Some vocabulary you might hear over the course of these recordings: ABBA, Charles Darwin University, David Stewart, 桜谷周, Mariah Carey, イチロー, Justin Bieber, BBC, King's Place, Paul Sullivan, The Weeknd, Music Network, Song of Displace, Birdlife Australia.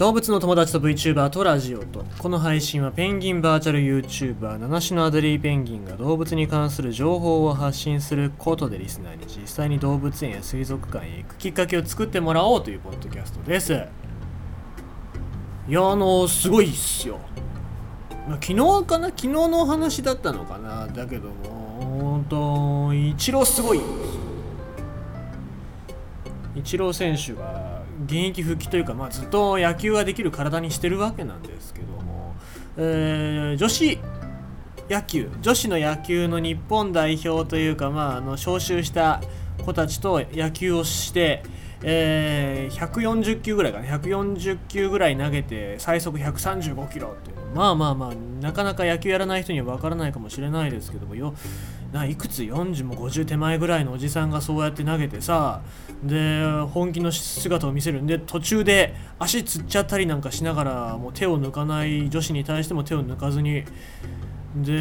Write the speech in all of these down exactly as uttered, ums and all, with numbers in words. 動物の友達と VTuber とラジオと。この配信はペンギンバーチャル YouTuber 七種のアデリーペンギンが動物に関する情報を発信することでリスナーに実際に動物園や水族館へ行くきっかけを作ってもらおうというポッドキャストです。いやあのすごいっすよ。昨日かな昨日のお話だったのかな。だけどもほんとイチローすごい。イチロー選手が現役復帰というか、まあ、ずっと野球ができる体にしてるわけなんですけども、えー、女子野球女子の野球の日本代表というか、まあ、あの招集した子たちと野球をして、えー、ひゃくよんじゅっきゅうぐらいかなひゃくよんじゅっきゅうぐらい投げて最速ひゃくさんじゅうごキロっていう、まあまあまあなかなか野球やらない人には分からないかもしれないですけどもよないくつよんじゅうもごじゅう手前ぐらいのおじさんがそうやって投げてさ、で本気の姿を見せるんで、途中で足つっちゃったりなんかしながらもう手を抜かない女子に対しても手を抜かずにで、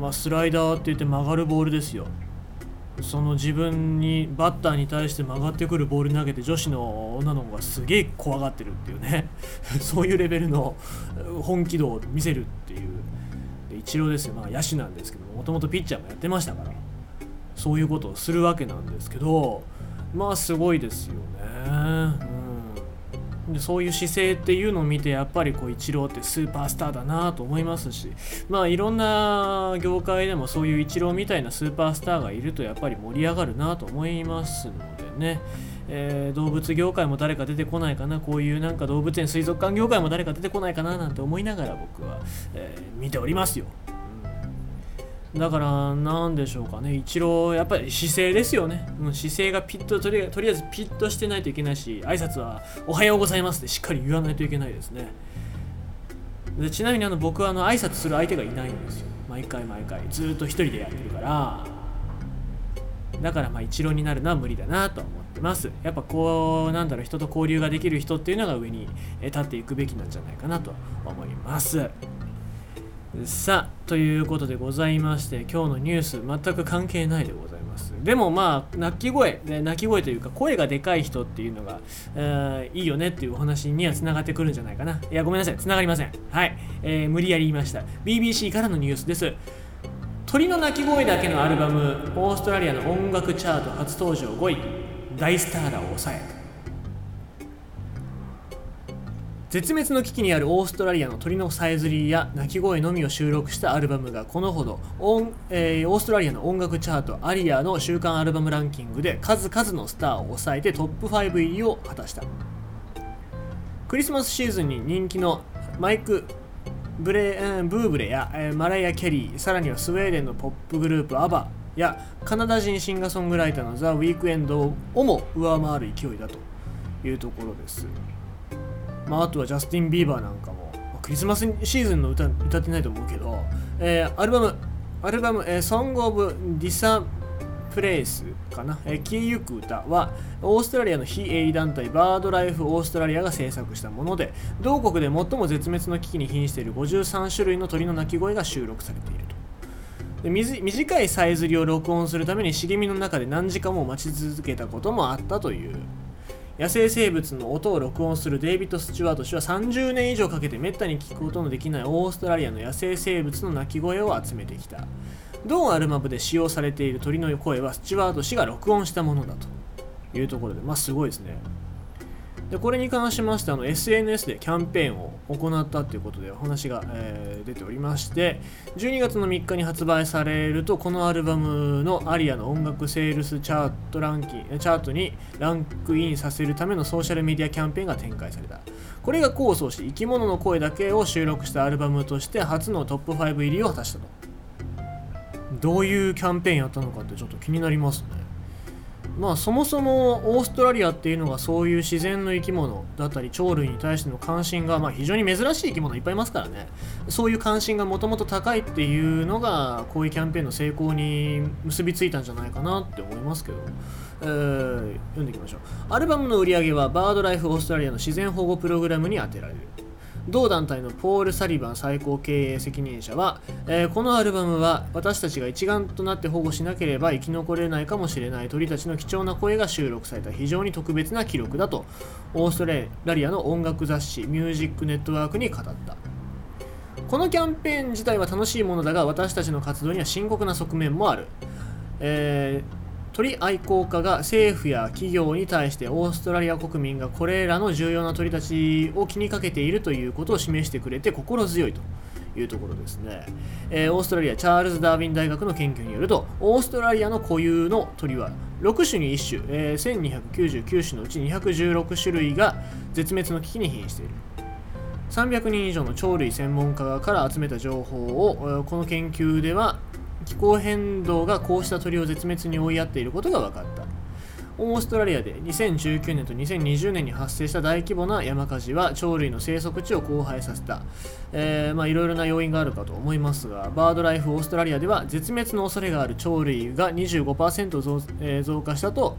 まあ、スライダーって言って曲がるボールですよ。その自分にバッターに対して曲がってくるボール投げて女子の女の子がすげえ怖がってるっていうねそういうレベルの本気度を見せるっていうイチローですよ。まあ野手なんですけどもともとピッチャーもやってましたからそういうことをするわけなんですけど、まあすごいですよね、うん、でそういう姿勢っていうのを見てやっぱりこうイチローってスーパースターだなと思いますし、まあいろんな業界でもそういうイチローみたいなスーパースターがいるとやっぱり盛り上がるなと思いますのでね、えー、動物業界も誰か出てこないかな、こういうなんか動物園水族館業界も誰か出てこないかななんて思いながら僕は、えー、見ておりますよ、うん、だからなんでしょうかね、イチローやっぱり姿勢ですよね、うん、姿勢がピッととりあえず、とりあえずピッとしてないといけないし、挨拶はおはようございますってしっかり言わないといけないですね。でちなみにあの僕はあの挨拶する相手がいないんですよ。毎回毎回ずっと一人でやってるからだからまあイチローになるのは無理だなと思ってます。やっぱこうなんだろう人と交流ができる人っていうのが上に立っていくべきなんじゃないかなと思います。さあということでございまして、今日のニュース全く関係ないでございます。でもまあ泣き声泣き声というか声がでかい人っていうのが、えー、いいよねっていうお話にはつながってくるんじゃないかな。いやごめんなさいつながりません。はい、えー、無理やり言いました。 ビービーシー からのニュースです。鳥の鳴き声だけのアルバムオーストラリアの音楽チャート初登場ごい大スターらを抑え絶滅の危機にあるオーストラリアの鳥のさえずりや鳴き声のみを収録したアルバムがこのほどオン、えー、オーストラリアの音楽チャートアリアの週間アルバムランキングで数々のスターを抑えてトップご入りを果たした。クリスマスシーズンに人気のマイクブレブーブレやマライア・ケリー、さらにはスウェーデンのポップグループアバやカナダ人シンガーソングライターのザ・ウィークエンドをも上回る勢いだというところです。まあ、あとはジャスティン・ビーバーなんかもクリスマスシーズンの歌歌ってないと思うけど、えー、アルバムアルバム、えー、Song of Displace かな、えー、消えゆく歌はオーストラリアの非営利団体バードライフオーストラリアが制作したもので、同国で最も絶滅の危機に瀕しているごじゅうさんしゅるいの鳥の鳴き声が収録されていると。で短いさえずりを録音するために茂みの中で何時間も待ち続けたこともあったという。野生生物の音を録音するデイビッド・スチュワート氏はさんじゅうねん以上かけてめったに聞くことのできないオーストラリアの野生生物の鳴き声を集めてきた。同アルバムで使用されている鳥の声はスチュワート氏が録音したものだというところで、まあすごいですね。でこれに関しましてあの エスエヌエス でキャンペーンを行ったということでお話が、えー、出ておりまして、じゅうにがつのみっかに発売されるとこのアルバムのアリアの音楽セールスチャートランキンチャートにランクインさせるためのソーシャルメディアキャンペーンが展開された。これが功を奏し生き物の声だけを収録したアルバムとして初のトップご入りを果たしたと。どういうキャンペーンやったのかってちょっと気になりますね。まあ、そもそもオーストラリアっていうのがそういう自然の生き物だったり鳥類に対しての関心が、まあ、非常に珍しい生き物いっぱいいますからね、そういう関心がもともと高いっていうのがこういうキャンペーンの成功に結びついたんじゃないかなって思いますけど、えー、読んでいきましょう。アルバムの売り上げはバードライフオーストラリアの自然保護プログラムに充てられる。同団体のポール・サリバン最高経営責任者は、えー、このアルバムは私たちが一丸となって保護しなければ生き残れないかもしれない鳥たちの貴重な声が収録された非常に特別な記録だとオーストラリアの音楽雑誌ミュージックネットワークに語った。このキャンペーン自体は楽しいものだが、私たちの活動には深刻な側面もある。えー鳥愛好家が政府や企業に対してオーストラリア国民がこれらの重要な鳥たちを気にかけているということを示してくれて心強いというところですね、えー、オーストラリアチャールズ・ダーウィン大学の研究によると、オーストラリアの固有の鳥はろくしゅにいっしゅ、えー、せんにひゃくきゅうじゅうきゅう種のうちにひゃくじゅうろくしゅるいが絶滅の危機に瀕している。さんびゃくにんいじょうの鳥類専門家から集めた情報を、この研究では気候変動がこうした鳥を絶滅に追いやっていることが分かった。オーストラリアでにせんじゅうきゅうねんとにせんにじゅうねんに発生した大規模な山火事は鳥類の生息地を荒廃させた。えー、まあいろいろな要因があるかと思いますが、バードライフオーストラリアでは絶滅の恐れがある鳥類が にじゅうごパーセント 増、えー、増加したと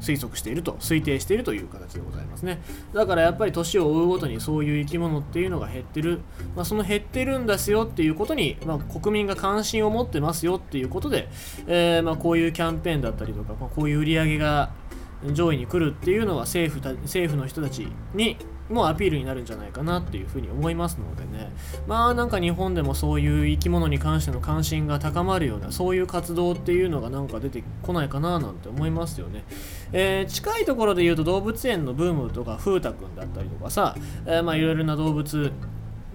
推測していると推定しているという形でございますね。だからやっぱり年を追うごとにそういう生き物っていうのが減ってる、まあ、その減ってるんですよっていうことに、まあ、国民が関心を持ってますよっていうことで、えー、まあこういうキャンペーンだったりとか、まあ、こういう売り上げが上位に来るっていうのは政府た、政府の人たちにもアピールになるんじゃないかなっていうふうに思いますのでね、まあなんか日本でもそういう生き物に関しての関心が高まるようなそういう活動っていうのがなんか出てこないかななんて思いますよね。えー、近いところで言うと動物園のブームとか風太くんだったりとかさ、えー、まあいろいろな動物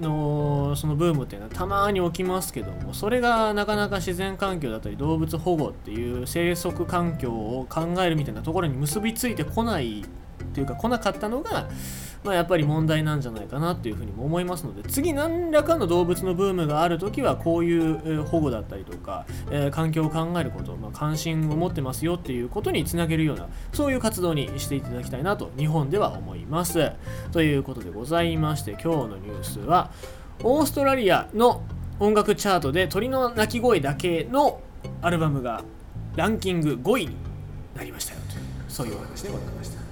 のそのブームっていうのはたまに起きますけども、それがなかなか自然環境だったり動物保護っていう生息環境を考えるみたいなところに結びついてこないっていうか来なかったのが、まあ、やっぱり問題なんじゃないかなっていうふうにも思いますので、次何らかの動物のブームがあるときはこういう保護だったりとか、えー、環境を考えること、まあ、関心を持ってますよっていうことにつなげるようなそういう活動にしていただきたいなと日本では思いますということでございまして、今日のニュースはオーストラリアの音楽チャートで鳥の鳴き声だけのアルバムがランキングごいになりましたよというそういうお話でございました。